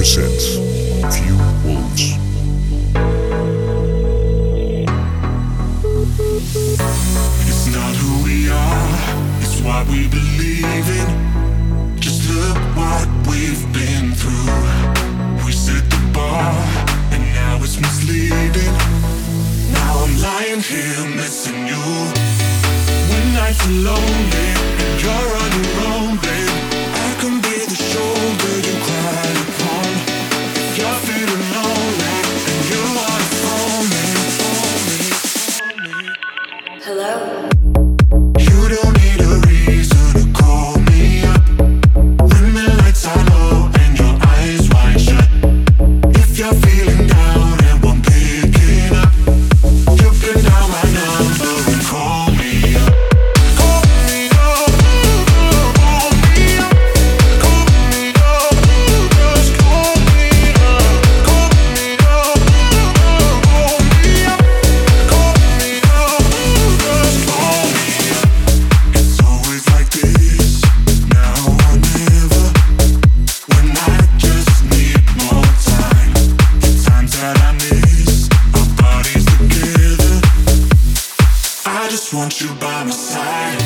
presents Few Wolves. It's not who we are, it's what we believe in. Just look what we've been through. We set the bar, and now it's misleading. Now I'm lying here missing you. When I feel lonely, and you're on your own, babe, I can be the shoulder you cry upon. If you're feeling lonely, and you wanna call me. Hello? You don't need a reason to call me up. When the lights are low and your eyes wide shut, if you're feeling down and won't pick it up, you can dial my number and call me up. Call me up, call me up, call me up, just call me up. Call me up, call me up, call me up, just call me up. It's always like this, now or never. When I just need more time, the times that I miss our bodies together. I just want you by my side.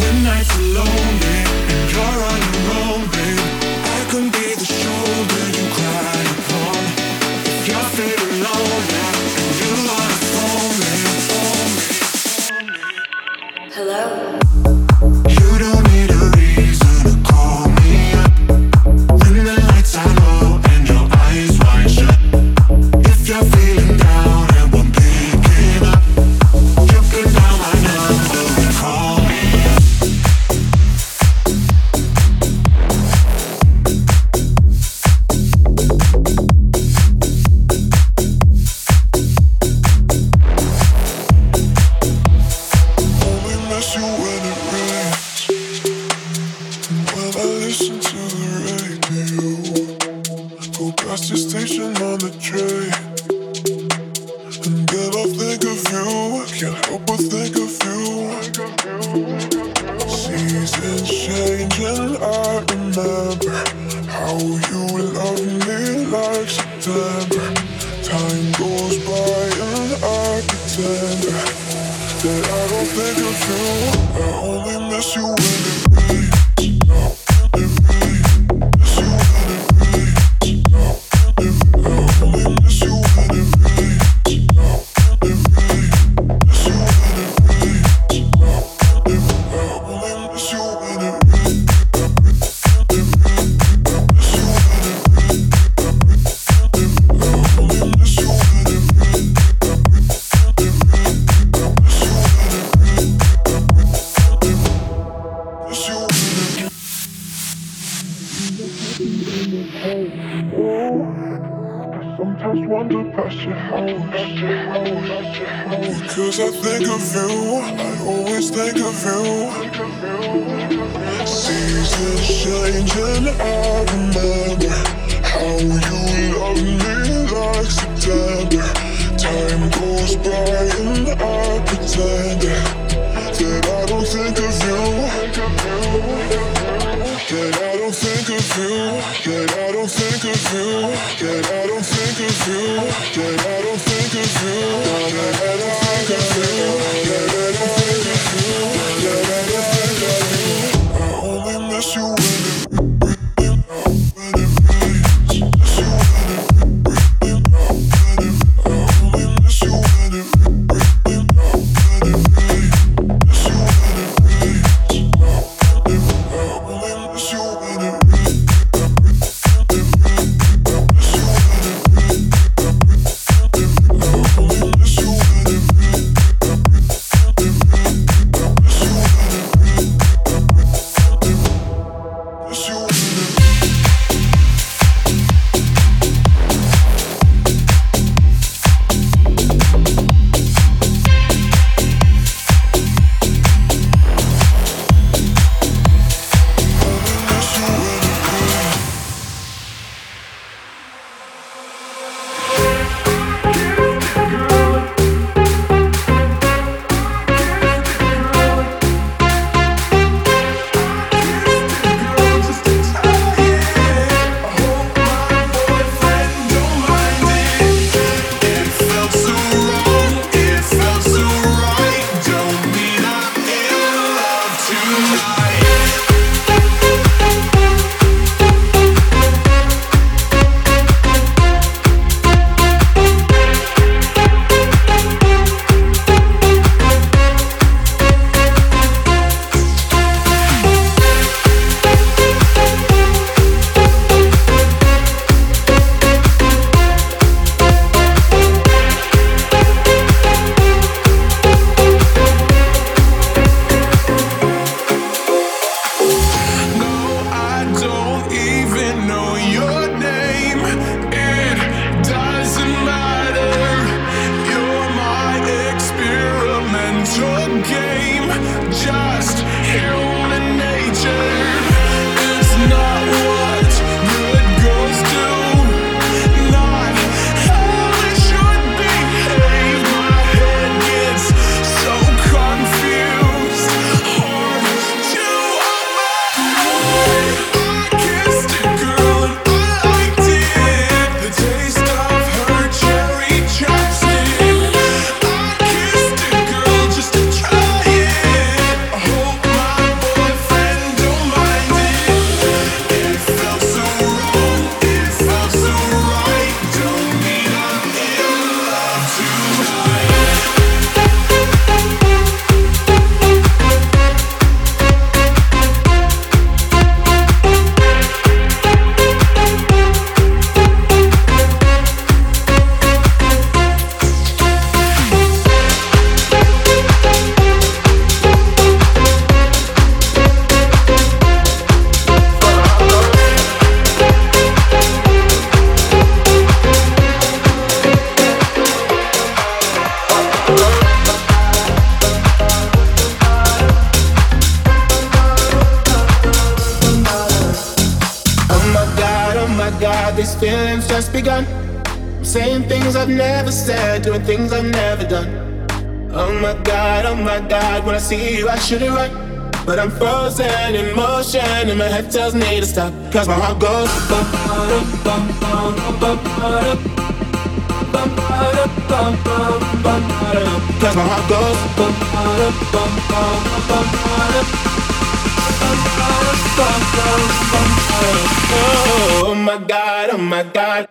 When nights are lonely and you're on your own, babe, I can be the shoulder you cry upon. If you're feeling lonely and you wanna call me. Hello? You don't need a reason to call me up. When the lights are low and your eyes wide shut, if you're feeling down and won't pick it up, you can dial my number and call me up. Only miss you when it rains, and when I listen to the radio, go past your station on the train, and then I think of you. I can't help but think of you. Seasons change and I remember how you loved me like September. Time goes by and I pretend that I don't think of you. I only miss you when it rains. I only miss you when it rains. I only miss you when it rains. I only miss you when it rains. Miss you when it rains. Sometimes wander past your house, because I think of you. I always think of you. Seasons change and I remember how you loved me like September. Time goes by and I pretend that I don't think of you. That I don't think of you. That I don't think of you. That I don't think of you. That I don't think of you. That I don't think of you. That I don't think of you. That I don't think of you. I only miss you when it rains. Miss you when it rains. I only miss you when it rains. Miss you when it rains. I only miss you when it rains. God, these feelings just begun. I'm saying things I've never said, doing things I've never done. Oh my God, when I see you I should've run, but I'm frozen in motion and my head tells me to stop, cause my heart goes bum bum bum bum bum bum, cause my heart goes bum bum bum bum bum. Oh my God, oh my God.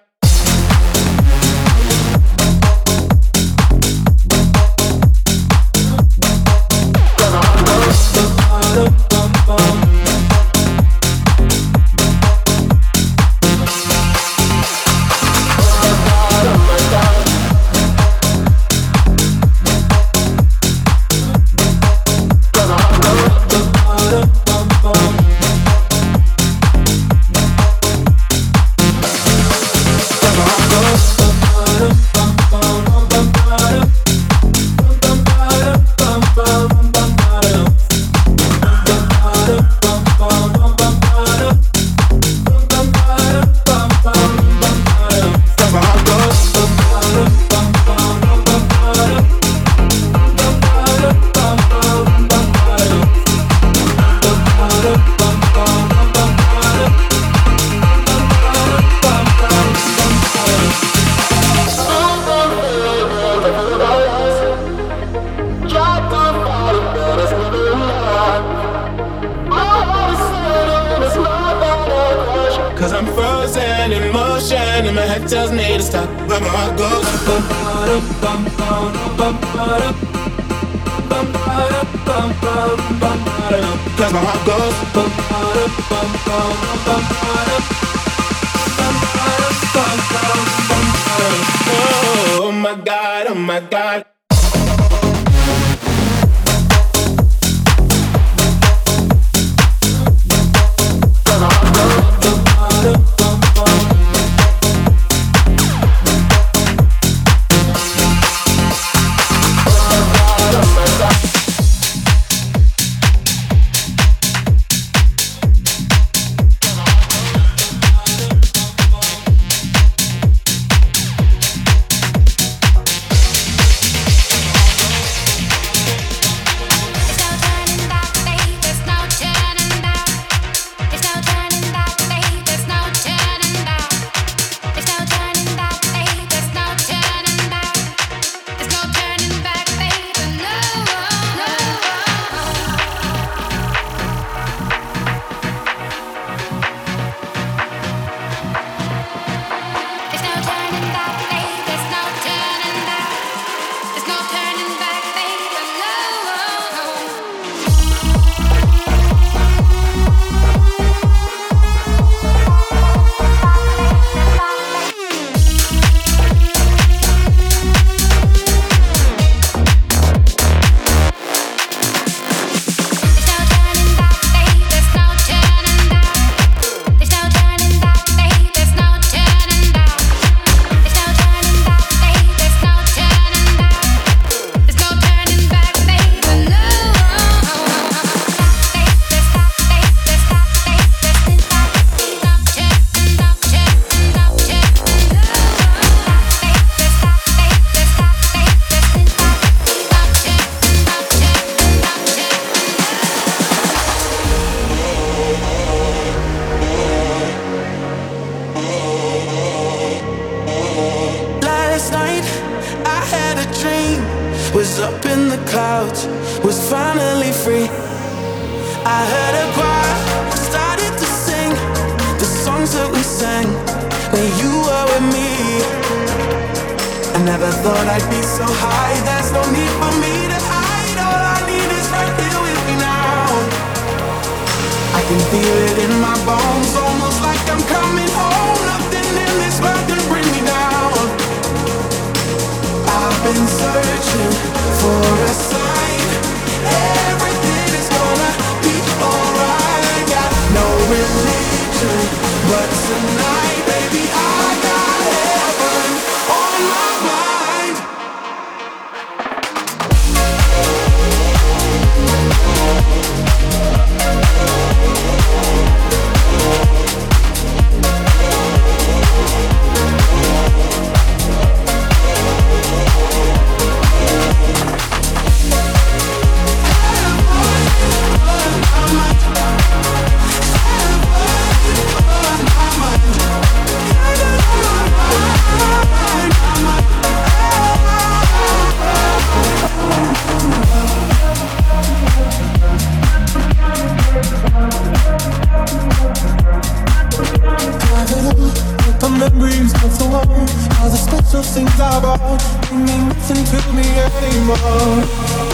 memories of the one, all the special things I bought, they mean nothing to me anymore.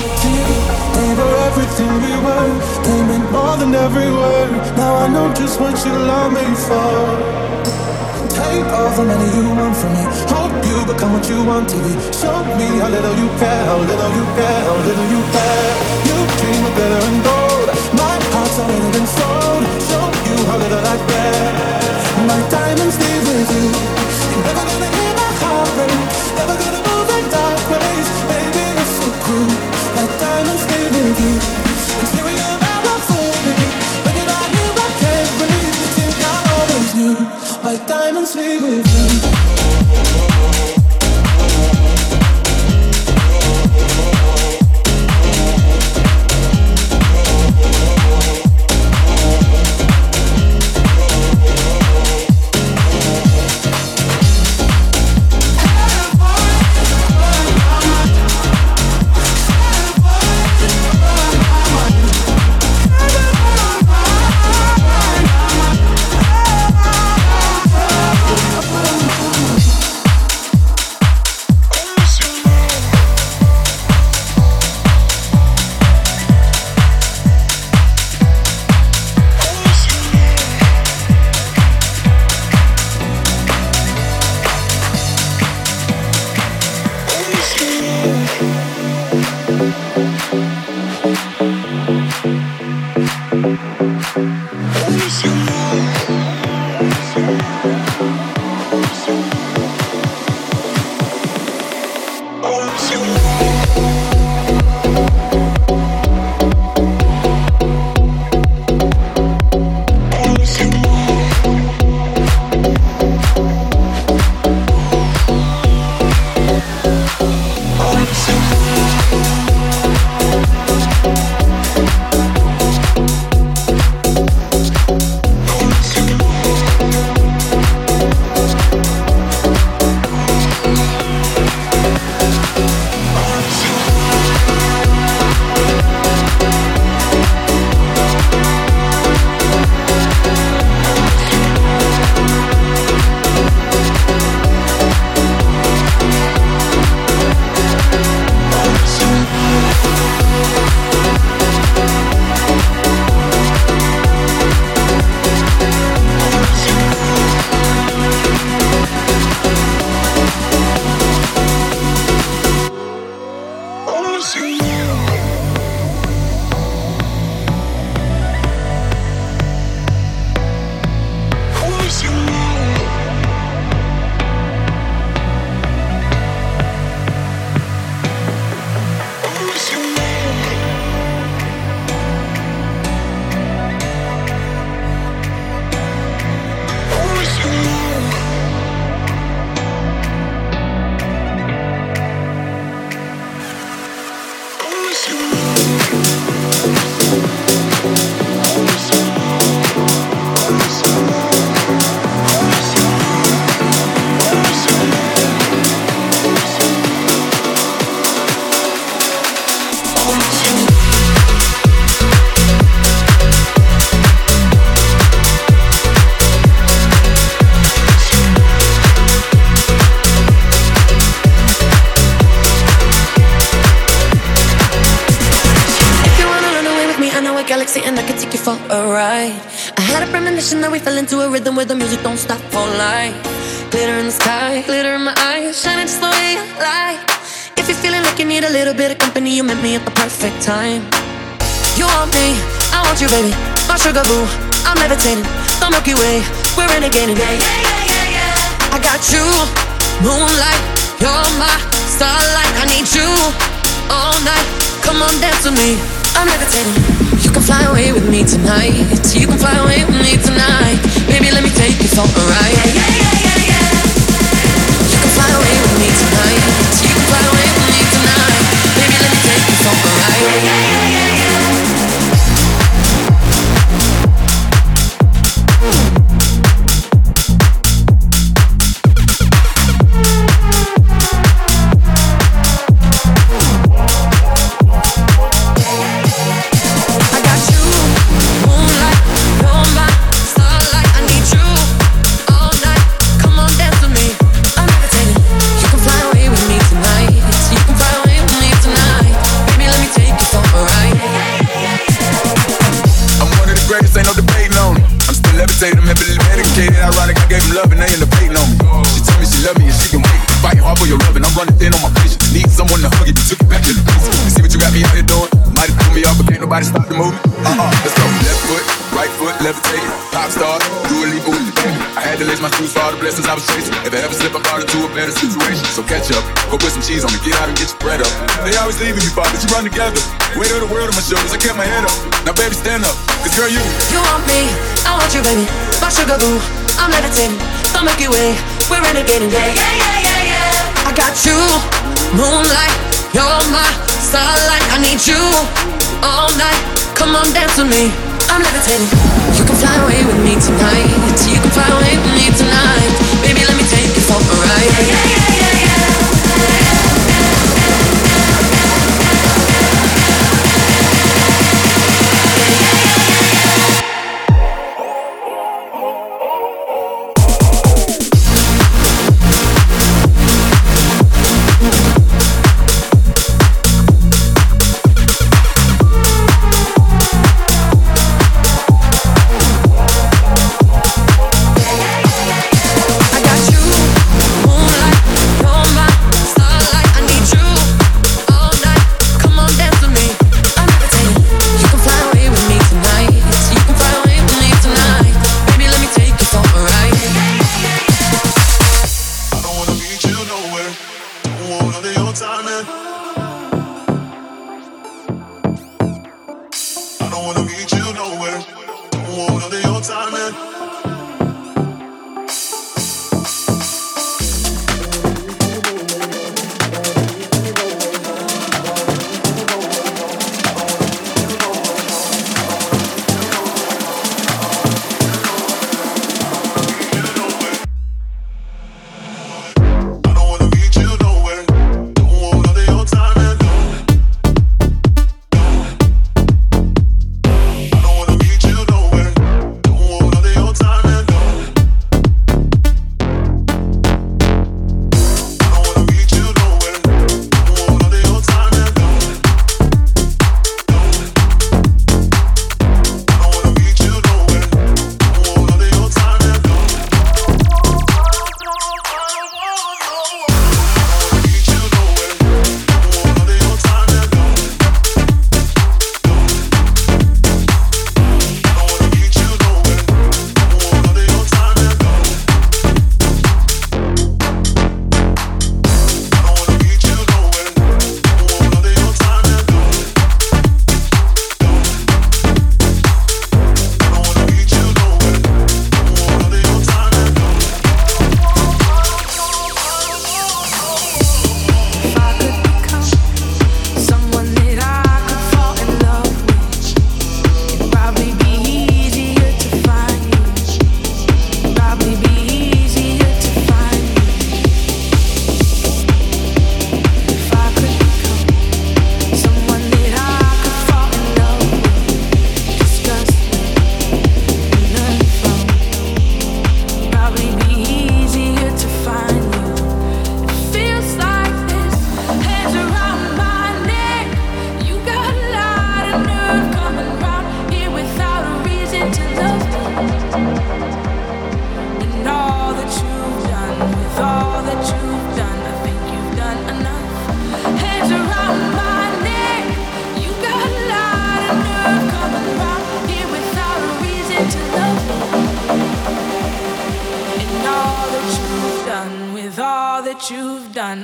To you, they were everything we were, they meant more than every word. Now I know just what you love me for. Take all the money you want from me, hope you become what you want to be. Show me how little you care, how little you care, how little you care. You dream of better and gold, my heart's already been sold. Show you how little I care. My diamonds leave with you. You're never gonna hear my heart break. Never gonna move in dark ways. Baby, it's so cruel. My diamonds leave with you. It's here we are out of me. When you're not here, I can't breathe. You think I always knew. My diamonds leave with you. Time. You want me, I want you, baby. My sugar boo, I'm levitating. The Milky Way, we're renegading. Yeah, yeah, yeah, yeah, yeah. I got you, moonlight. You're my starlight. I need you all night. Come on, dance with me. I'm levitating. You can fly away with me tonight. You can fly away with me tonight. Baby, let me take you for a ride. Yeah, yeah, yeah, yeah, yeah. You can fly away with me tonight. You can fly away with me tonight. Baby, let me take you for a ride. Yeah, yeah, yeah, yeah. I got you, moonlight, you're my niggas scared, ironic, I gave them love and they end up hating on me. She told me she loved me and she can wait. Fighting hard for your love and I'm running thin on my patience. Need someone to hug it, you took it back to the base. You see what you got me out here doing? Might have threw me off, but can't nobody stop the movement. Let's go. Left foot, right foot, levitate. Pop star, do a leap, ooh, baby. I had to lace my shoes for all the blessings I was chasing. If I ever slip, I'm brought into a better situation. So catch up, go put some cheese on me, get out and get your bread up. They always leaving you, but you run together. Weight of the world on my shoulders, I kept my head up. Now baby, stand up, cause girl, you want me, I want you, baby. My sugar boo, I'm levitating. Don't make you wait, we're renegading. Yeah, yeah, yeah, yeah, yeah. I got you, moonlight, you're my starlight. I need you all night. Come on, dance with me. I'm levitating. You can fly away with me tonight. You can fly away with me tonight. Baby, let me take you for a ride. Yeah, yeah, yeah, yeah, yeah.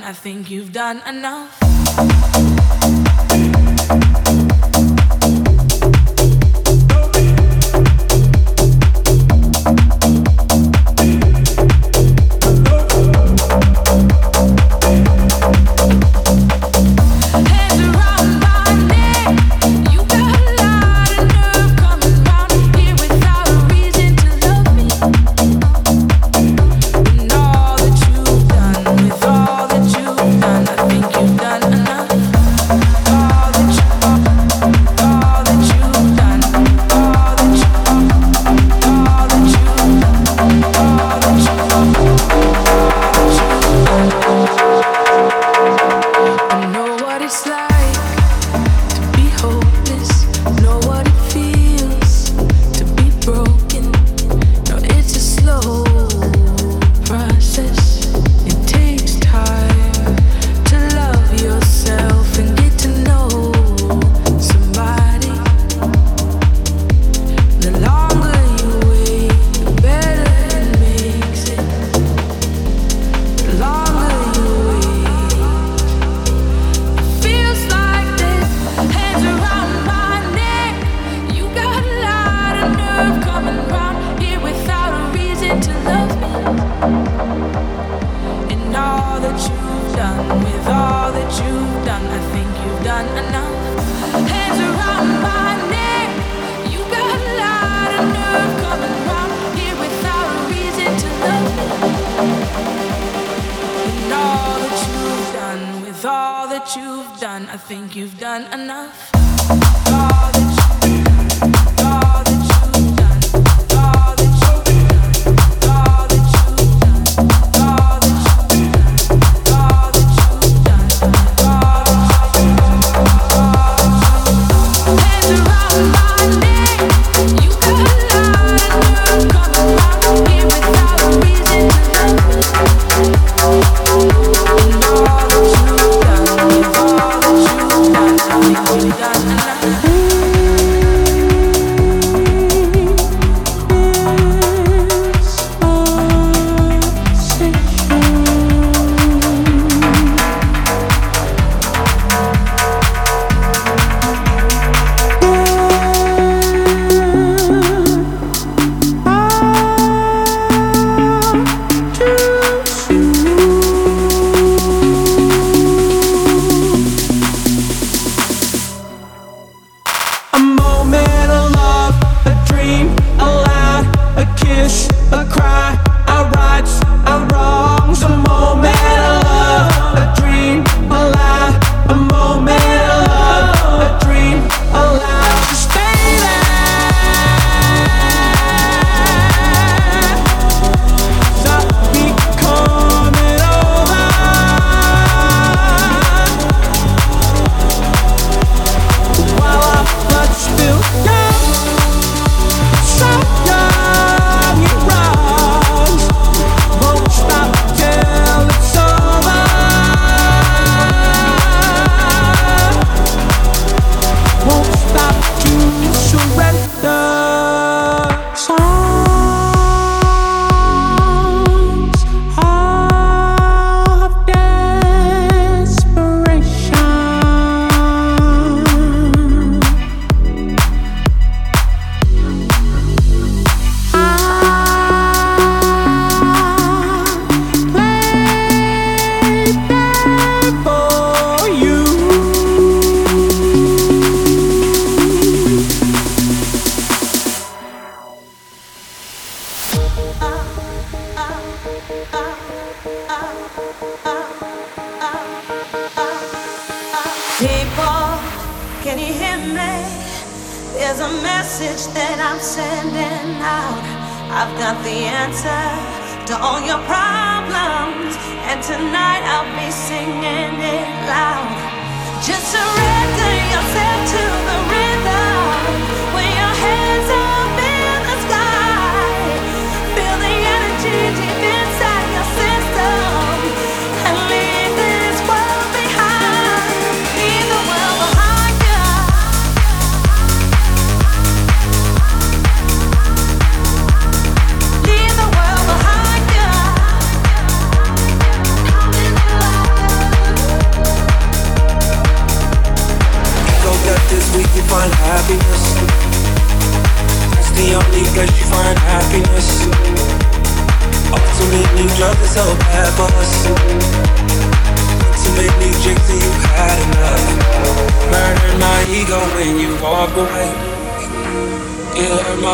I think you've done enough. that you've done, I think you've done enough. All that you've done, all that you've done, all that you've done, all that you've done, all that you've done, all that you've done, all that you've done. Hands around my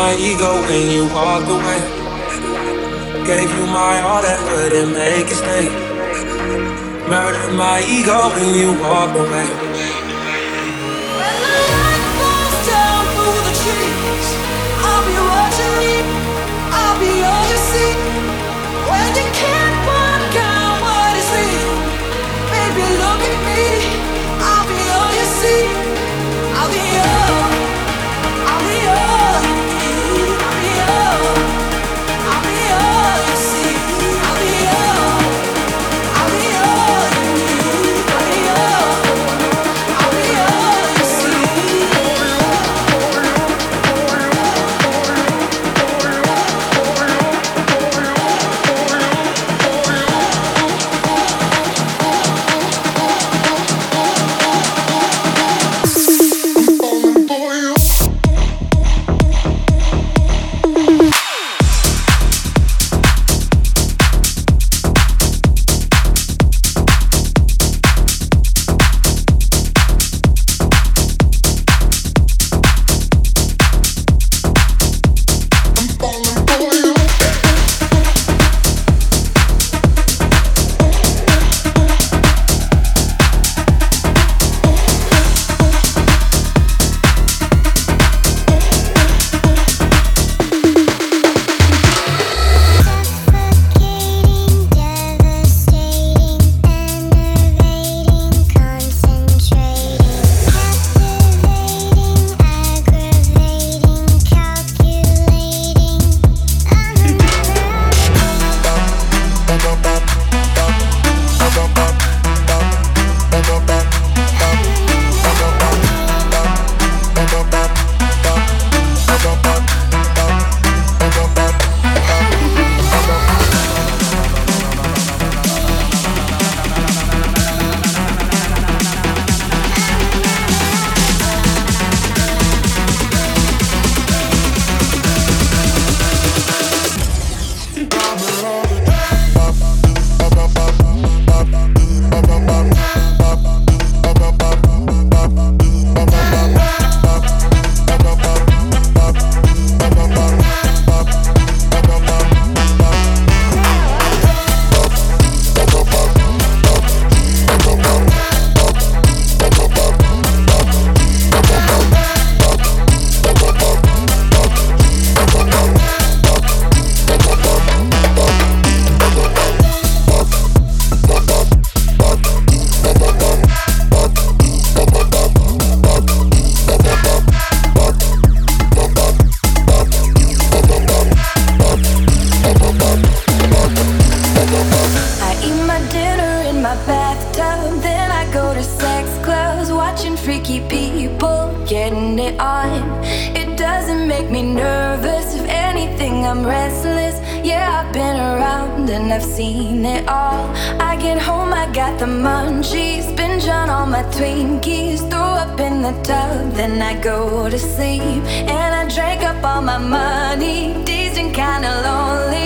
getting it on. It doesn't make me nervous. If anything, I'm restless. Yeah, I've been around and I've seen it all. I get home, I got the munchies, binge on all my Twinkies, throw up in the tub, then I go to sleep. And I drank up all my money, dazed and kinda lonely.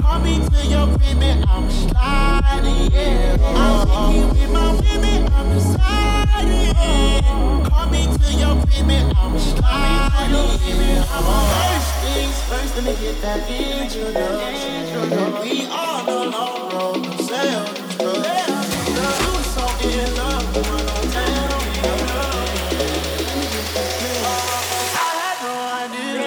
Call me to your women, I'm sliding, yeah. I'm thinking with my women, I'm deciding, yeah. Call me to your women, I'm sliding, yeah. First things first, let me get that introduction. We are the long road to self. You so in love, you wanna tell me your love. I had no idea. I've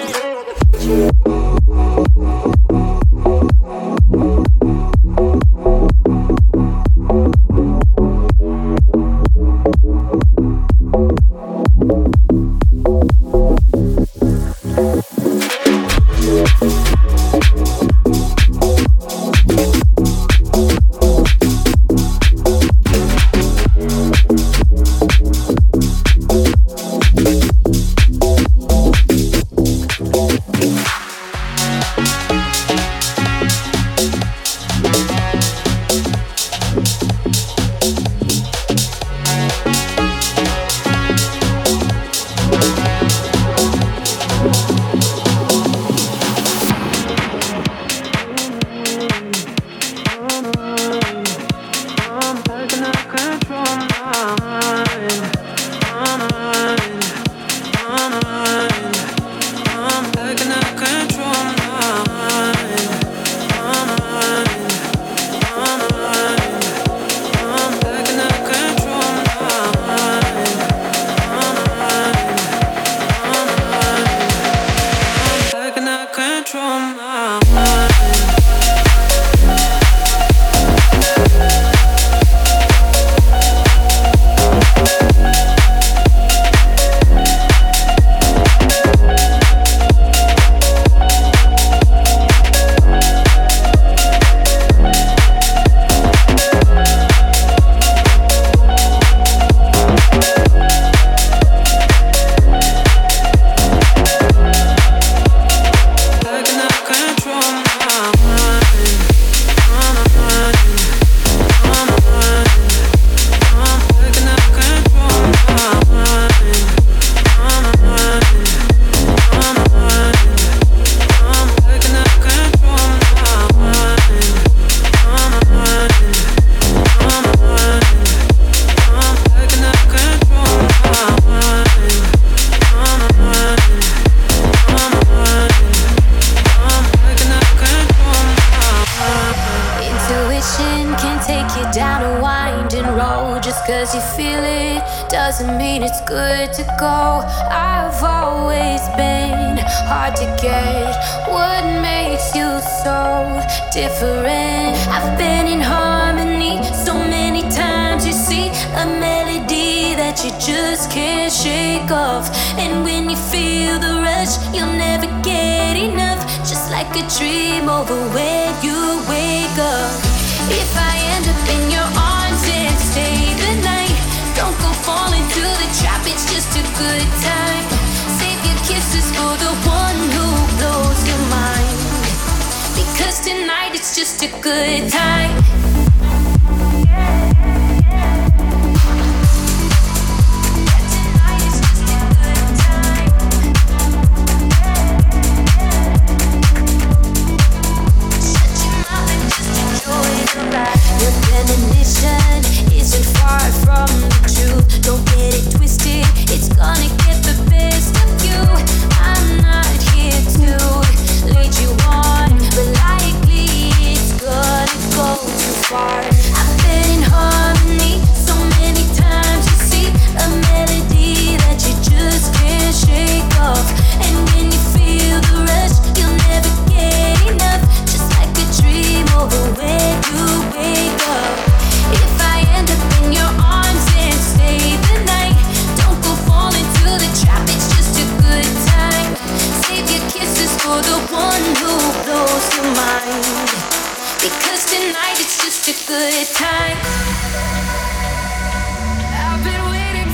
been waiting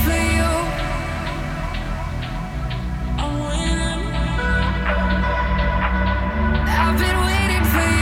for you.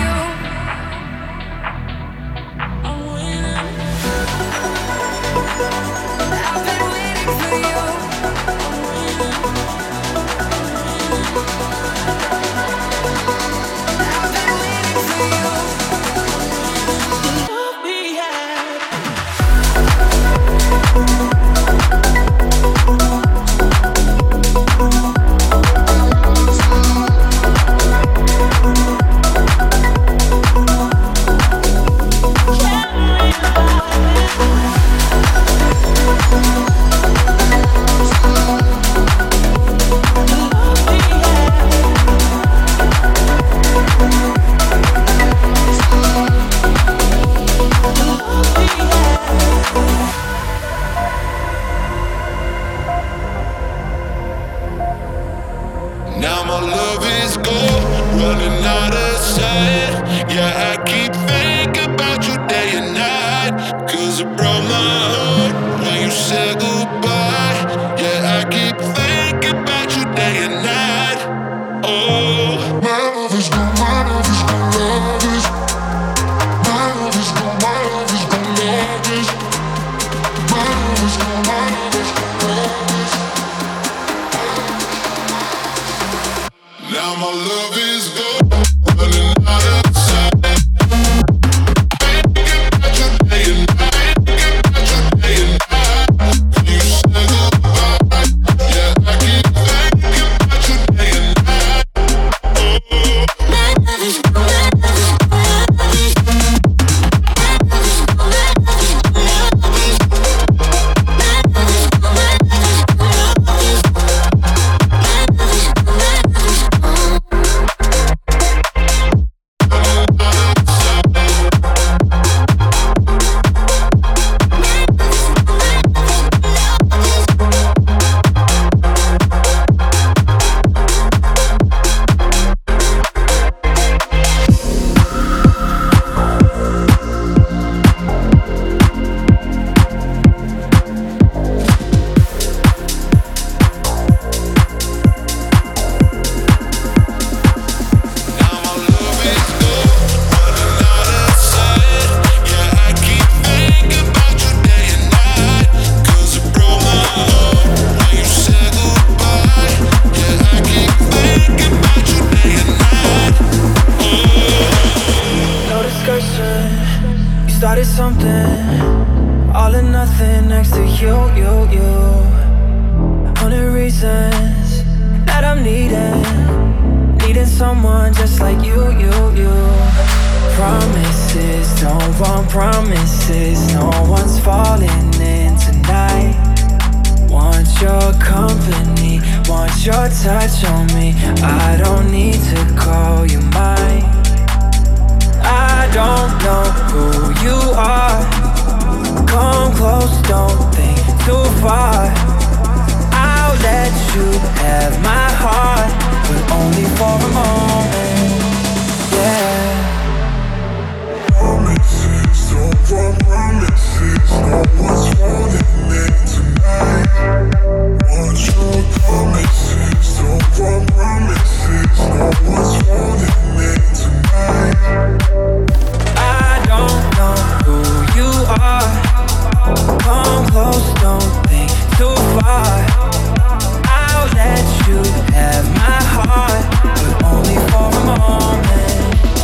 Yeah, I keep thinking about you day and night, 'cause it broke my heart when you said goodbye. Yeah, I keep thinking about you day and night. Oh, my love is gone, my love is gone, love is. My love is gone, my love is gone, love is. My love is gone, my love is gone, love is. Now my love is gone. Started something, all or nothing next to you. 100 reasons that I'm needing someone just like you. Promises, no wrong promises, no one's falling in tonight. Want your company, want your touch on me, I don't need to call you mine. I don't know who you are. Come close, don't think too far. I'll let you have my heart, but only for a moment. Yeah. Promises, no more promises. No one's holding it tonight. Want your promises, no more promises. No one's holding it tonight.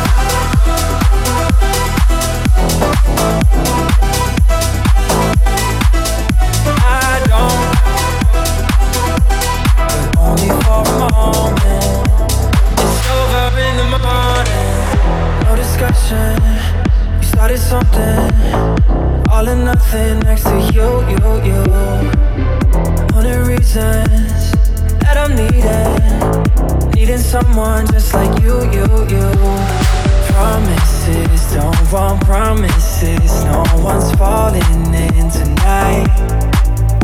Come close, don't think too far. I'll let you have my heart, but only for a moment. Yeah, I don't, but only for a moment. It's over in the morning, no discussion. Started something, all or nothing next to you. 100 reasons that I'm needing someone just like you. Promises, no wrong promises, no one's falling in tonight.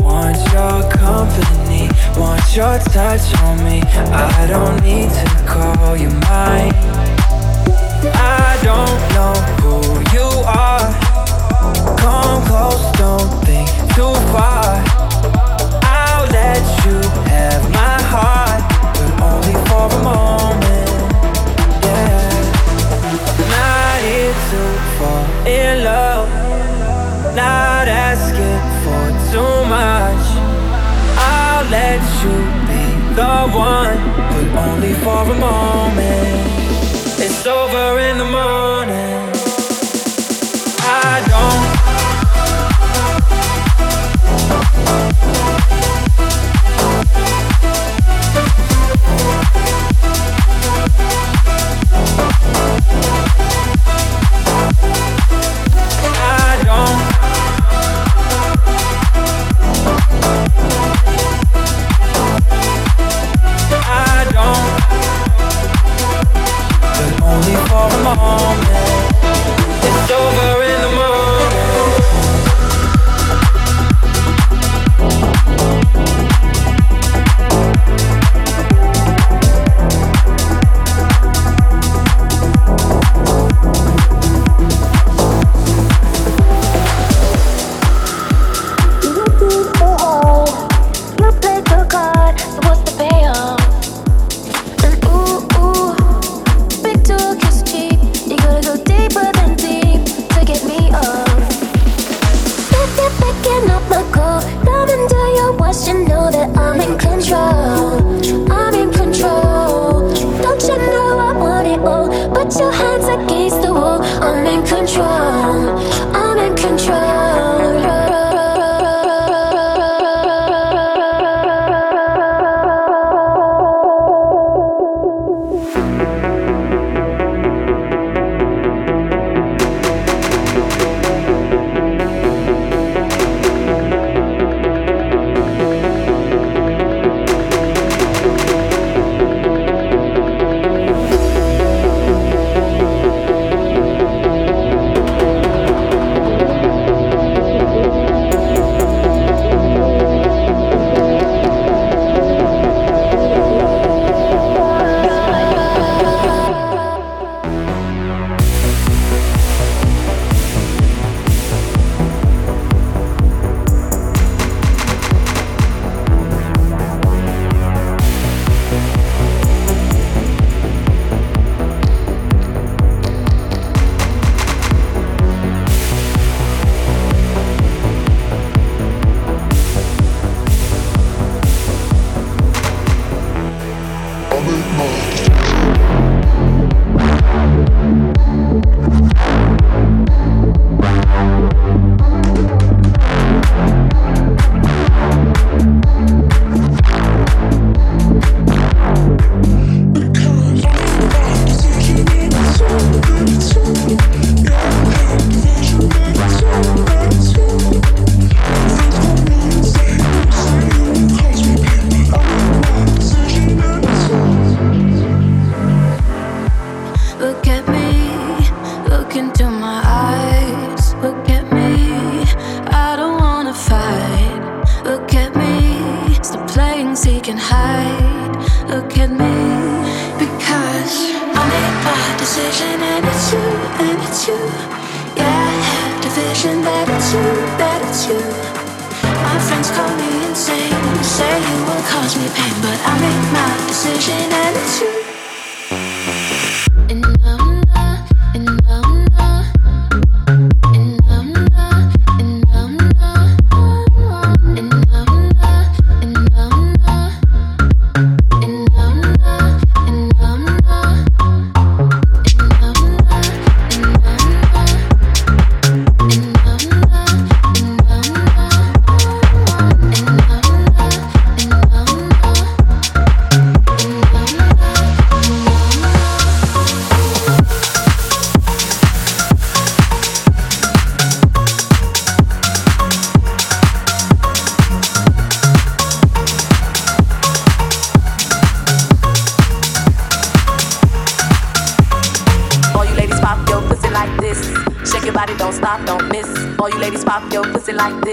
Want your company, want your touch on me, I don't need to call you mine. I don't know who you are. Come close, don't think too far. I'll let you have my heart, but only for a moment. Yeah. Not here to fall in love. Not asking for too much. I'll let you be the one, but only for a moment. It's over in the morning. decision, and it's you, and it's you. Yeah, I had a vision that it's you, that it's you. My friends call me insane, say you will cause me pain, but I make my decision, and it's you. Pop your pussy like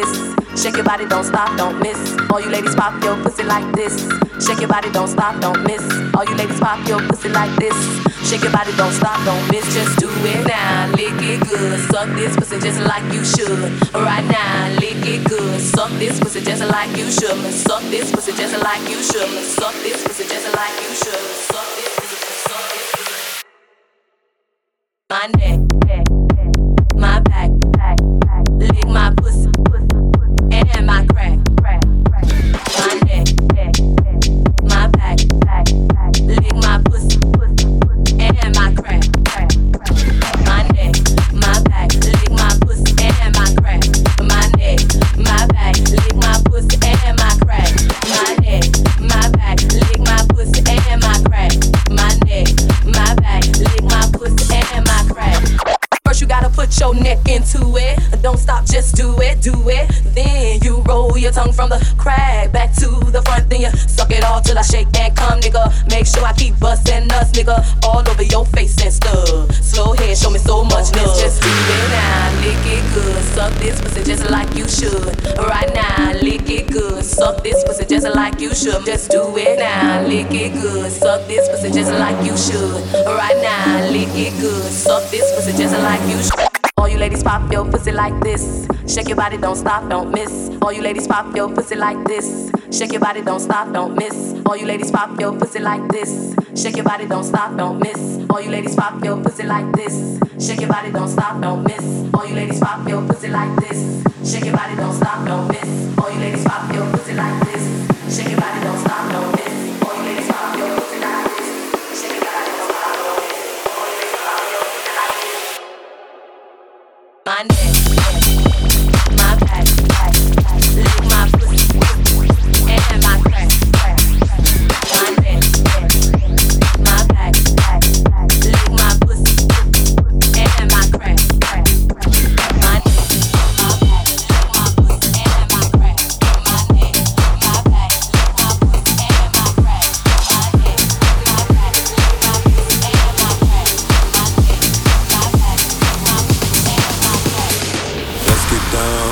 this, shake your body, don't stop, don't miss. All you ladies pop your pussy like this, shake your body, don't stop, don't miss. All you ladies pop your pussy like this, shake your body, don't stop, don't miss. All you ladies pop your pussy like this, shake your body, don't stop, don't miss. All you ladies pop your pussy like this, shake your body, don't stop, don't miss. All you ladies pop your pussy like this, shake your body, don't stop, don't miss. All you ladies pop your pussy like this. My neck, my back. Lick my pussy and my crack, crack, crack. My neck, my back, back, back. Lick my pussy and my crack, crack, crack. My neck, my back, lick my pussy and my crack. My neck, my back, lick my pussy and my crack. My neck, my back, lick my pussy and my crack. My neck, my back, lick my pussy and my crack.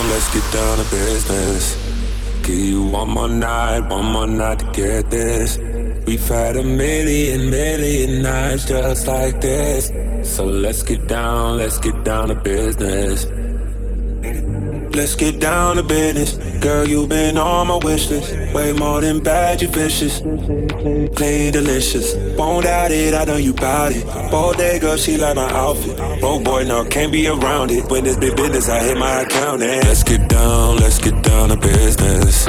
Let's get down to business. Give you one more night to get this. We've had a million nights just like this. So let's get down to business. Let's get down to business. Girl, you've been on my wish list. Way more than bad, you vicious. Clean, delicious. Won't doubt it, I know you bout it. Bodega, she like my outfit. Broke boy, no, can't be around it. When it's big business, I hit my account and let's get down to business.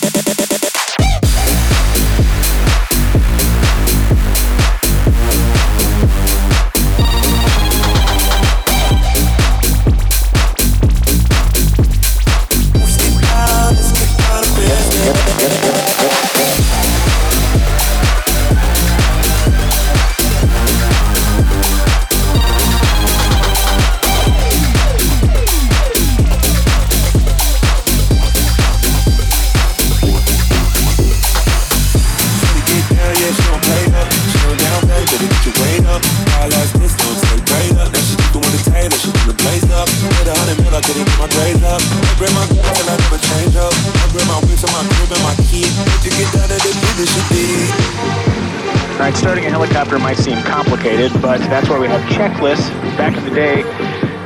chapter might seem complicated, but that's why we have checklists. Back in the day,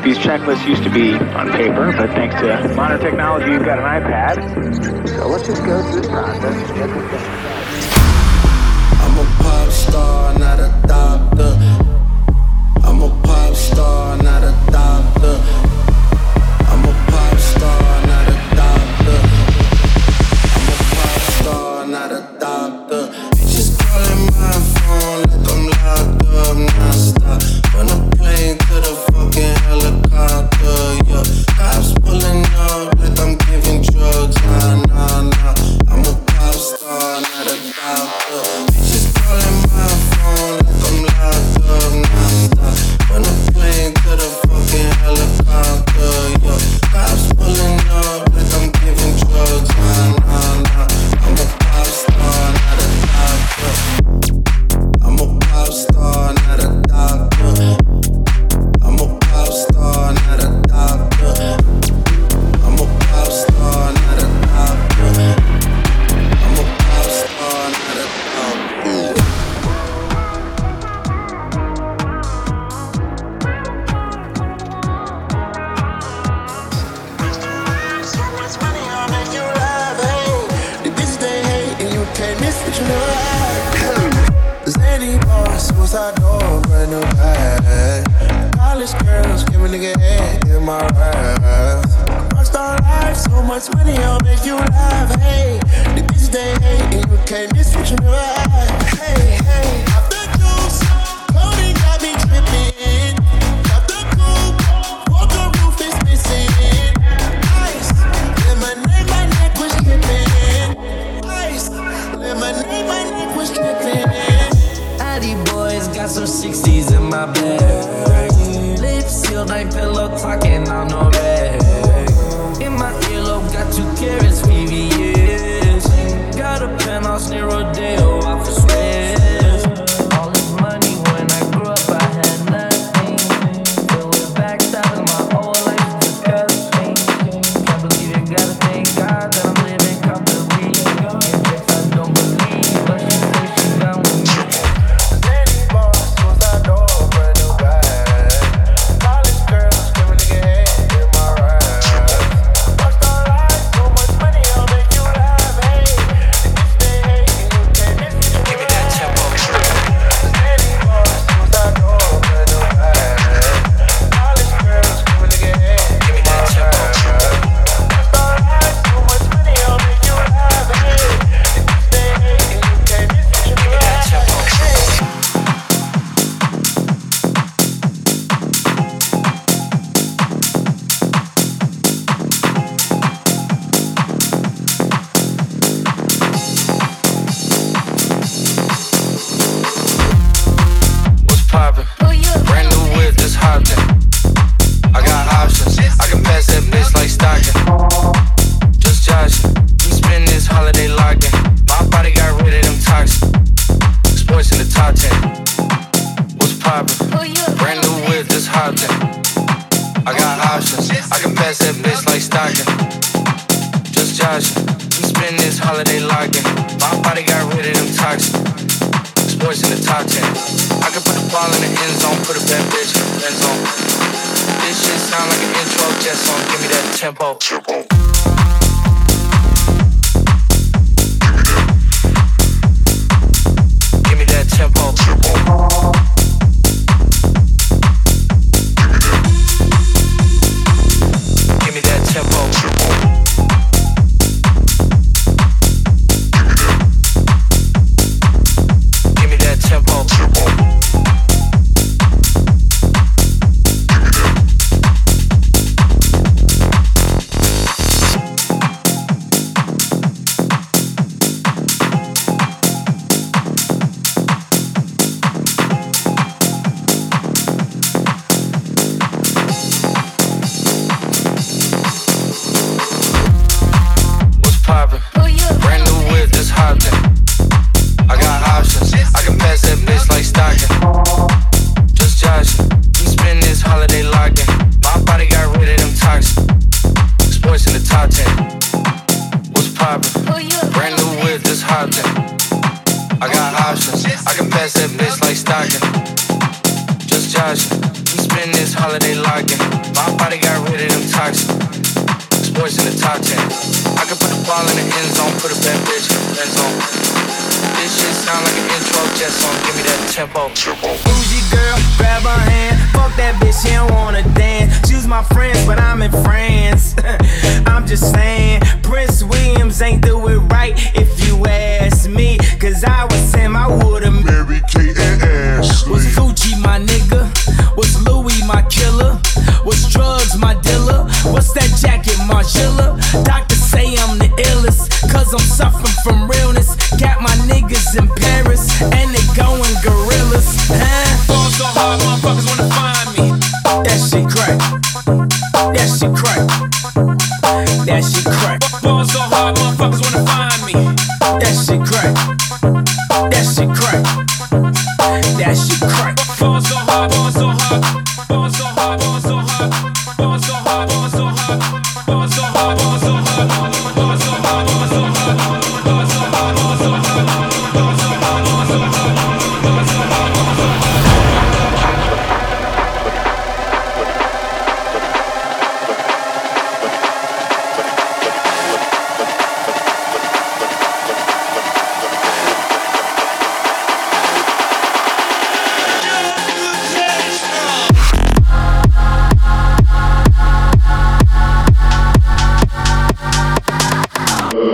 these checklists used to be on paper, but thanks to modern technology, you've got an iPad. So let's just go through the process. I'm a pop star, not a doctor. I'm a pop star, not a doctor. I'm a pop star, not a doctor. I'm a pop star, not a doctor. Bitches calling my phone like I'm locked up, non-stop. From the plane to the fucking helicopter, yeah. Cops pulling up like I'm giving drugs, nah, nah, nah. I'm a pop star, not a doctor. Bitches calling my phone like I'm locked up, non-stop. From the plane to the fucking helicopter, yeah. Cops pulling up like I'm giving drugs, nah, nah, nah. I'm a pop star, not a doctor. I'm a pop star, not a doctor. I'm a pop star, not a doctor. I'm a pop star, not a doctor. I'm a pop star, not a doctor. Lady boss, suicide door, brand new bag. College girls, give a nigga head in my ass. Rockstar life, so much money, I'll make you laugh. Hey, the bitches they hate, and you can't miss what you never had. Hey, hey, got the juice, Cody got me tripping. Got the coupe, water roof is missing. Ice, lemonade, my neck was tripping. Ice, lemonade, my neck was tripping. Boys got some 60s in my bag. Lips sealed like pillow talking on no rag. In my earlobe got 2 carats, VVS. Got a penthouse near Rodeo, out for Swiss. All this money when I grew up I had nothing. Filled with backstabs and my whole life disgusting. Can't believe it, gotta thank God that I'm living comfortably. Injects I don't believe, but she says she's down with me. touch. We spend this holiday larkin'. My body got rid of them toxins. Sports in the top 10. I could put the ball in the end zone, put a bad bitch in the end zone. This shit sound like an intro jet song. Give me that tempo. Bougie girl, grab her hand. Fuck that bitch, she don't wanna dance. Choose my friends, but I'm in France. I'm just saying, Prince Williams ain't do it right if you ask me. Cause I was him, I would've married Kate and Ashley. Was Gucci my nigga? Was Louis my killer? Was drugs my dealer? What's that jacket, Margilla? Doctors say I'm the illest, cause I'm suffering from realness. Got my niggas in Paris, and they going gorillas, huh? Fall so hard, motherfuckers wanna find me. That shit crack. That shit crack. That shit crack. Fall so hard, motherfuckers wanna find me. That shit crack. That shit crack. That shit crack. Fall so hard, fall so hard.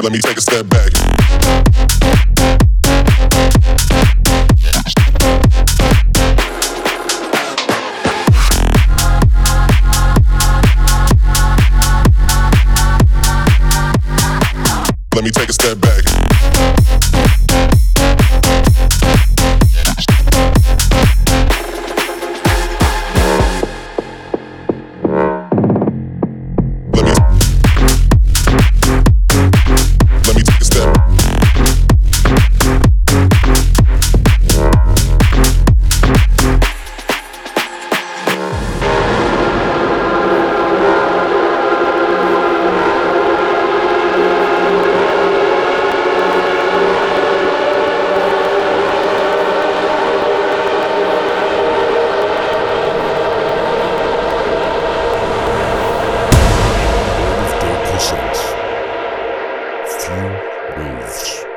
Let me take a step back. Let me take a step back. Presents few waves.